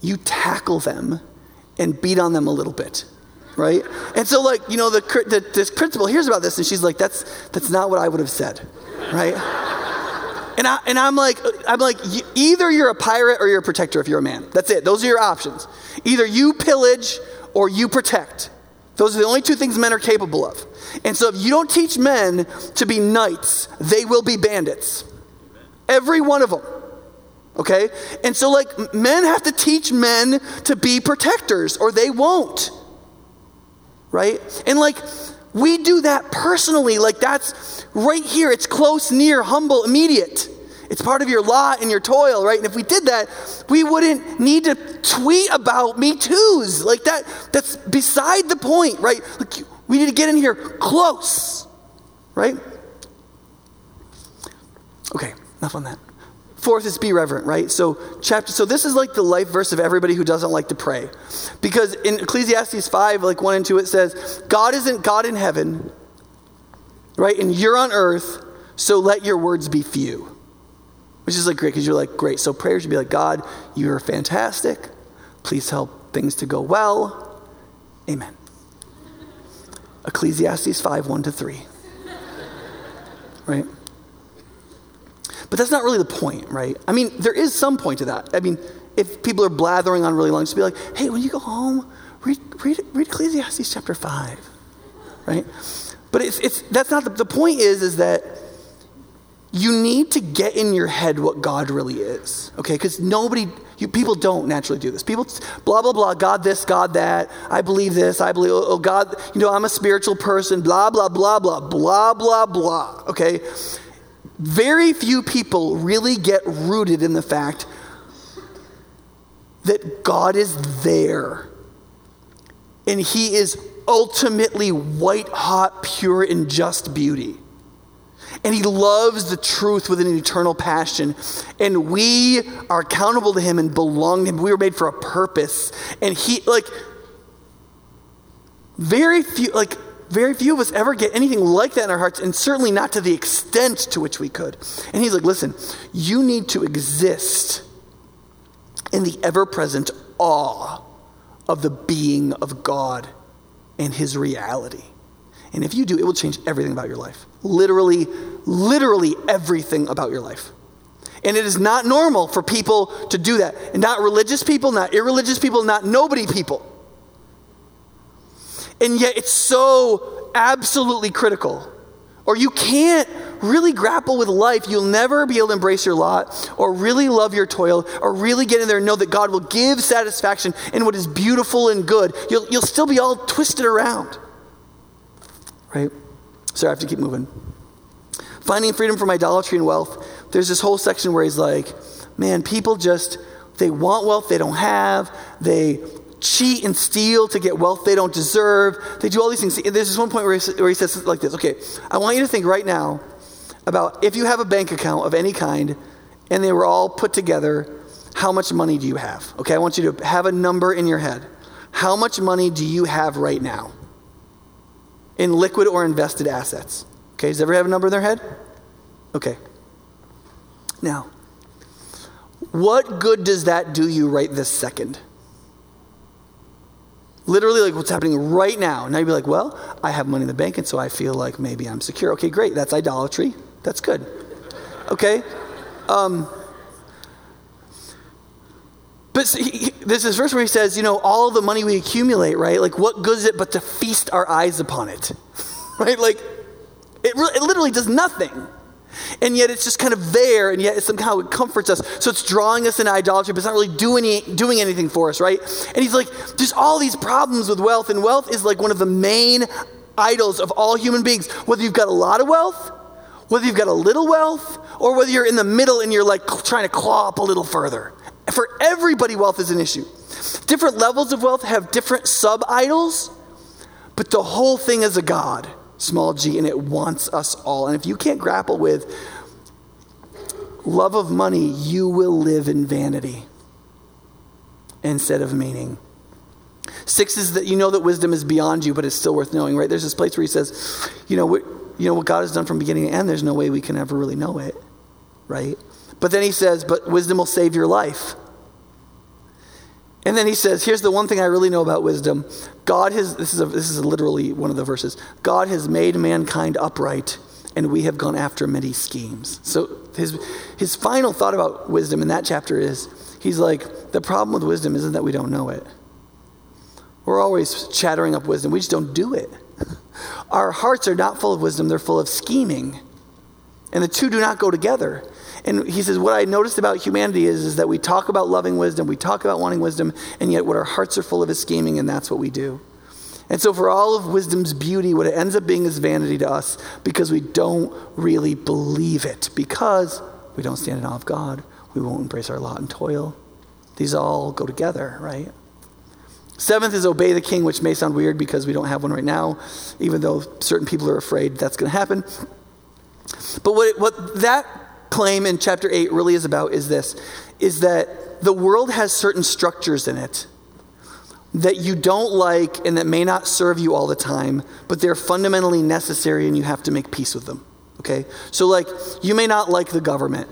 you tackle them and beat on them a little bit, right? And so like, you know, the, the this principal hears about this and she's like, that's that's not what I would have said, right? And, I, and I'm like, I'm like, either you're a pirate or you're a protector if you're a man. That's it. Those are your options. Either you pillage or you protect. Those are the only two things men are capable of. And so if you don't teach men to be knights, they will be bandits. Every one of them. Okay? And so like men have to teach men to be protectors or they won't. Right? And like we do that personally. Like that's right here. It's close, near, humble, immediate. It's part of your lot and your toil, right? And if we did that, we wouldn't need to tweet about Me Too's. Like that, that's beside the point, right? Like we need to get in here close, right? Okay, enough on that. Fourth is be reverent, right? So chapter. So this is like the life verse of everybody who doesn't like to pray. Because in Ecclesiastes five, like one and two, it says, God isn't God in heaven, right? And you're on earth, so let your words be few. Which is like great, because you're like, great. So prayer should be like, God, you're fantastic. Please help things to go well. Amen. Ecclesiastes five, one to three. Right? But that's not really the point, right? I mean, there is some point to that. I mean, if people are blathering on really long, just be like, hey, when you go home, read read, read Ecclesiastes chapter five, right? But it's it's that's not the, the point is, is that you need to get in your head what God really is, okay? Because nobody, you, people don't naturally do this. People, blah, blah, blah, God this, God that, I believe this, I believe, oh, oh God, you know, I'm a spiritual person, blah, blah, blah, blah, blah, blah, blah, okay? Very few people really get rooted in the fact that God is there and he is ultimately white hot, pure, and just beauty. And he loves the truth with an eternal passion. And we are accountable to him and belong to him. We were made for a purpose. And he, like, very few, like, Very few of us ever get anything like that in our hearts, and certainly not to the extent to which we could. And he's like, listen, you need to exist in the ever-present awe of the being of God and his reality. And if you do, it will change everything about your life. Literally, literally everything about your life. And it is not normal for people to do that. And not religious people, not irreligious people, not nobody people. And yet it's so absolutely critical. Or you can't really grapple with life. You'll never be able to embrace your lot or really love your toil or really get in there and know that God will give satisfaction in what is beautiful and good. You'll, you'll still be all twisted around. Right? Sorry, I have to keep moving. Finding freedom from idolatry and wealth. There's this whole section where he's like, man, people just, they want wealth they don't have. They cheat and steal to get wealth they don't deserve. They do all these things. There's this one point where he, where he says like this, okay, I want you to think right now about if you have a bank account of any kind and they were all put together, how much money do you have? Okay, I want you to have a number in your head. How much money do you have right now in liquid or invested assets? Okay, does everybody have a number in their head? Okay. Now, what good does that do you right this second? Literally, like what's happening right now. Now you'd be like, well, I have money in the bank, and so I feel like maybe I'm secure. Okay, great. That's idolatry. That's good. Okay? Um, but he, there's this verse where he says, you know, all the money we accumulate, right? Like, what good is it but to feast our eyes upon it? Right? Like, it, re- it literally does nothing. And yet it's just kind of there, and yet it somehow it comforts us. So it's drawing us into idolatry, but it's not really doing any, doing anything for us, right? And he's like, there's all these problems with wealth, and wealth is like one of the main idols of all human beings. Whether you've got a lot of wealth, whether you've got a little wealth, or whether you're in the middle and you're like trying to claw up a little further. For everybody, wealth is an issue. Different levels of wealth have different sub-idols, but the whole thing is a god. Small g, and it wants us all. And if you can't grapple with love of money, you will live in vanity instead of meaning Six is that you know that wisdom is beyond you, but it's still worth knowing, right? There's this place where he says, you know, what, you know what God has done from beginning to end, there's no way we can ever really know it, right? But then he says, but wisdom will save your life. And then he says, here's the one thing I really know about wisdom. God has, this is a, this is literally one of the verses, God has made mankind upright, and we have gone after many schemes. So his his final thought about wisdom in that chapter is, he's like, the problem with wisdom isn't that we don't know it. We're always chattering up wisdom. We just don't do it. Our hearts are not full of wisdom. They're full of scheming. And the two do not go together. And he says, what I noticed about humanity is, is that we talk about loving wisdom, we talk about wanting wisdom, and yet what our hearts are full of is scheming, and that's what we do. And so for all of wisdom's beauty, what it ends up being is vanity to us because we don't really believe it, because we don't stand in awe of God. We won't embrace our lot and toil. These all go together, right? Seventh is obey the king, which may sound weird because we don't have one right now, even though certain people are afraid that's going to happen. But what, it, what that claim in chapter eight really is about is this, is that the world has certain structures in it that you don't like and that may not serve you all the time, but they're fundamentally necessary and you have to make peace with them, okay? So like, you may not like the government,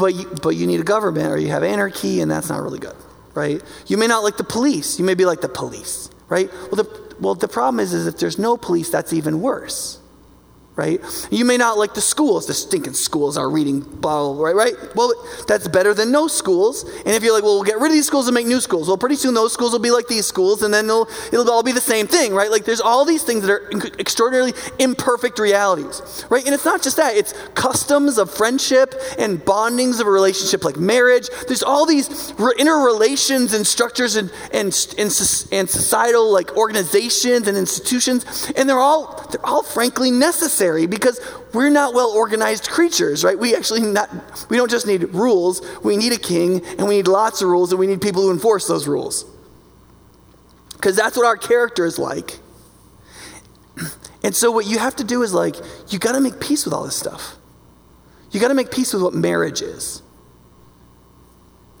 But you, but you need a government, or you have anarchy, and that's not really good, right? You may not like the police. You may be like the police, right? Well, the well the problem is, is if there's no police, that's even worse, right? You may not like the schools. The stinking schools are reading, blah, blah, right, right? Well, that's better than no schools. And if you're like, well, we'll get rid of these schools and make new schools. Well, pretty soon those schools will be like these schools, and then they'll, it'll all be the same thing, right? Like there's all these things that are extraordinarily imperfect realities, right? And it's not just that. It's customs of friendship and bondings of a relationship like marriage. There's all these re- interrelations and structures and, and, and, and societal like organizations and institutions, and they're all, they're all frankly necessary. Because we're not well-organized creatures, right? We actually not, we don't just need rules. We need a king, and we need lots of rules, and we need people who enforce those rules. Because that's what our character is like. And so what you have to do is like, you got to make peace with all this stuff. You got to make peace with what marriage is.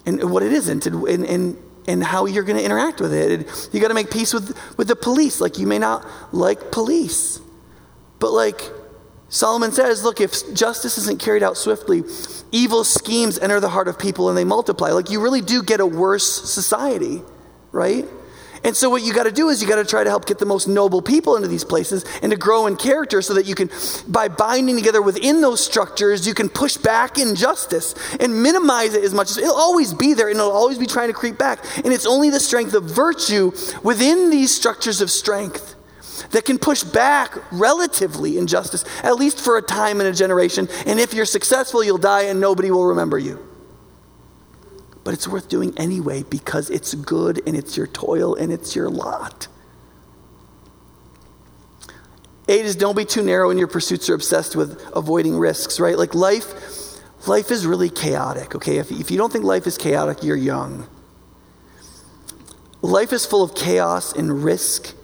And what it isn't, and and, and and how you're going to interact with it. And you got to make peace with, with the police. Like, you may not like police. But like Solomon says, look, if justice isn't carried out swiftly, evil schemes enter the heart of people and they multiply. Like, you really do get a worse society, right? And so what you got to do is you got to try to help get the most noble people into these places and to grow in character so that you can, by binding together within those structures, you can push back injustice and minimize it as much as it'll always be there, and it'll always be trying to creep back. And it's only the strength of virtue within these structures of strength that can push back relatively injustice, at least for a time in a generation. And if you're successful, you'll die and nobody will remember you. But it's worth doing anyway because it's good and it's your toil and it's your lot. Eight is don't be too narrow in your pursuits or obsessed with avoiding risks, right? Like life, life is really chaotic, okay? If, if you don't think life is chaotic, you're young. Life is full of chaos and risk.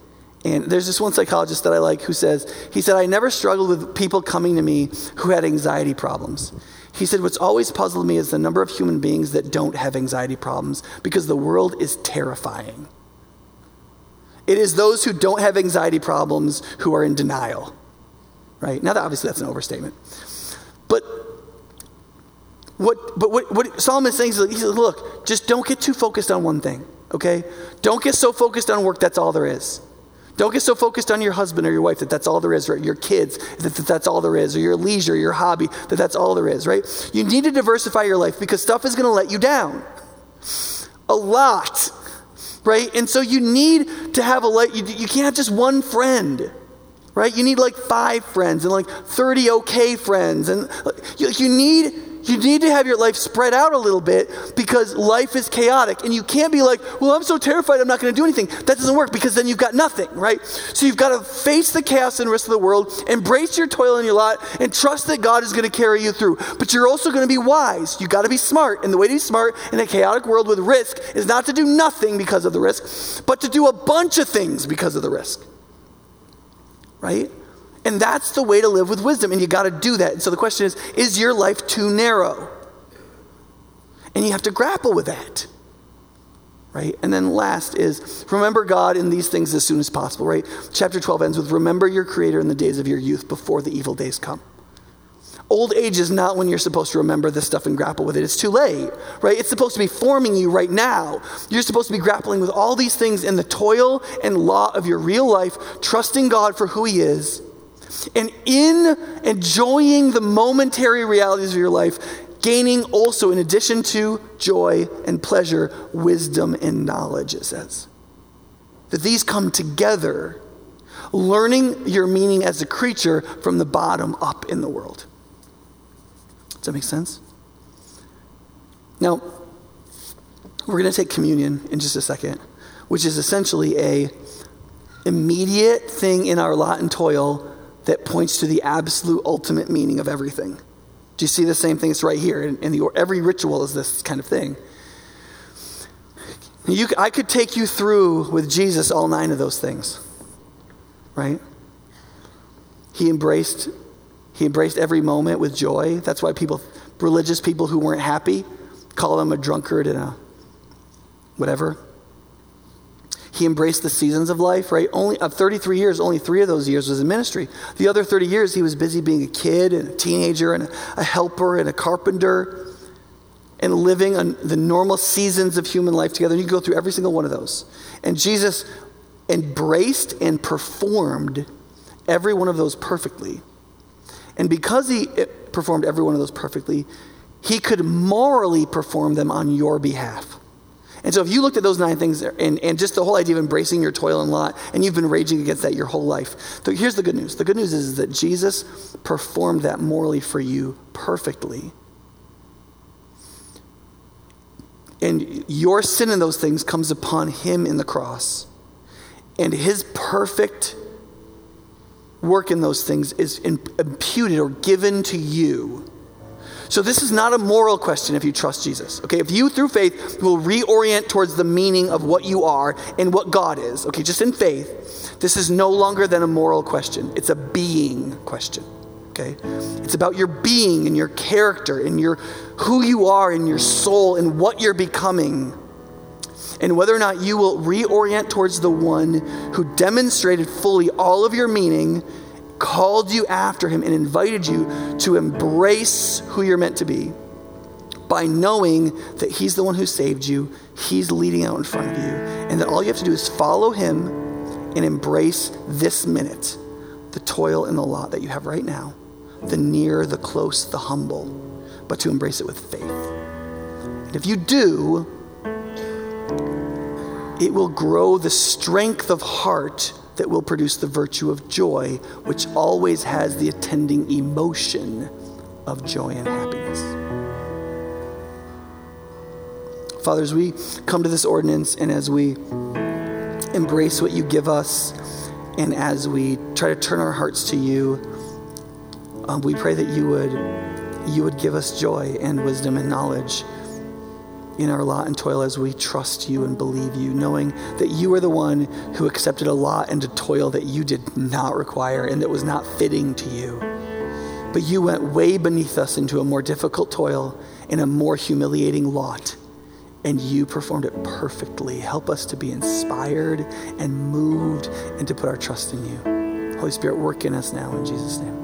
And there's this one psychologist that I like who says, he said, I never struggled with people coming to me who had anxiety problems. He said, what's always puzzled me is the number of human beings that don't have anxiety problems, because the world is terrifying. It is those who don't have anxiety problems who are in denial, right? Now, that, obviously, that's an overstatement. But what, but what, what Solomon is saying is, he says, look, just don't get too focused on one thing, okay? Don't get so focused on work, that's all there is. Don't get so focused on your husband or your wife that that's all there is, or your kids that that's all there is, or your leisure, your hobby, that that's all there is, right? You need to diversify your life because stuff is going to let you down a lot, right? And so you need to have a life. You, you can't have just one friend, right? You need like five friends and like thirty okay friends. And you, you need... You need to have your life spread out a little bit because life is chaotic. And you can't be like, well, I'm so terrified I'm not going to do anything. That doesn't work because then you've got nothing, right? So you've got to face the chaos and risk of the world, embrace your toil and your lot, and trust that God is going to carry you through. But you're also going to be wise. You've got to be smart. And the way to be smart in a chaotic world with risk is not to do nothing because of the risk, but to do a bunch of things because of the risk, right? And that's the way to live with wisdom, and you got to do that. And so the question is, is your life too narrow? And you have to grapple with that. right? And then last is remember God in these things as soon as possible, right? Chapter twelve ends with remember your Creator in the days of your youth before the evil days come. Old age is not when you're supposed to remember this stuff and grapple with it. It's too late, right? It's supposed to be forming you right now. You're supposed to be grappling with all these things in the toil and law of your real life, trusting God for who he is, and in enjoying the momentary realities of your life, gaining also, in addition to joy and pleasure, wisdom and knowledge, it says. That these come together, learning your meaning as a creature from the bottom up in the world. Does that make sense? Now, we're going to take communion in just a second, which is essentially a immediate thing in our lot and toil that points to the absolute ultimate meaning of everything. Do you see the same thing? It's right here. And the, every ritual is this kind of thing. You, I could take you through with Jesus all nine of those things, right? He embraced He embraced every moment with joy. That's why people, religious people who weren't happy, call him a drunkard and a whatever. He embraced the seasons of life, right? Only of thirty-three years, only three of those years was in ministry. The other thirty years, he was busy being a kid and a teenager and a, a helper and a carpenter and living on the normal seasons of human life together. And you go through every single one of those. And Jesus embraced and performed every one of those perfectly. And because he performed every one of those perfectly, he could morally perform them on your behalf. And so if you looked at those nine things and, and just the whole idea of embracing your toil and lot, and you've been raging against that your whole life. So here's the good news. The good news is that Jesus performed that morally for you perfectly. And your sin in those things comes upon him in the cross. And his perfect work in those things is imputed or given to you. So this is not a moral question if you trust Jesus, okay? If you, through faith, will reorient towards the meaning of what you are and what God is, okay, just in faith, this is no longer than a moral question. It's a being question, okay? It's about your being and your character and your who you are and your soul and what you're becoming, and whether or not you will reorient towards the one who demonstrated fully all of your meaning, called you after him, and invited you to embrace who you're meant to be by knowing that he's the one who saved you, he's leading out in front of you, and that all you have to do is follow him and embrace this minute, the toil and the lot that you have right now, the near, the close, the humble, but to embrace it with faith. And if you do, it will grow the strength of heart that will produce the virtue of joy, which always has the attending emotion of joy and happiness. Father, as we come to this ordinance and as we embrace what you give us and as we try to turn our hearts to you, um, we pray that you would, you would give us joy and wisdom and knowledge in our lot and toil as we trust you and believe you, knowing that you are the one who accepted a lot and a toil that you did not require and that was not fitting to you. But you went way beneath us into a more difficult toil and a more humiliating lot, and you performed it perfectly. Help us to be inspired and moved and to put our trust in you. Holy Spirit, work in us now in Jesus' name.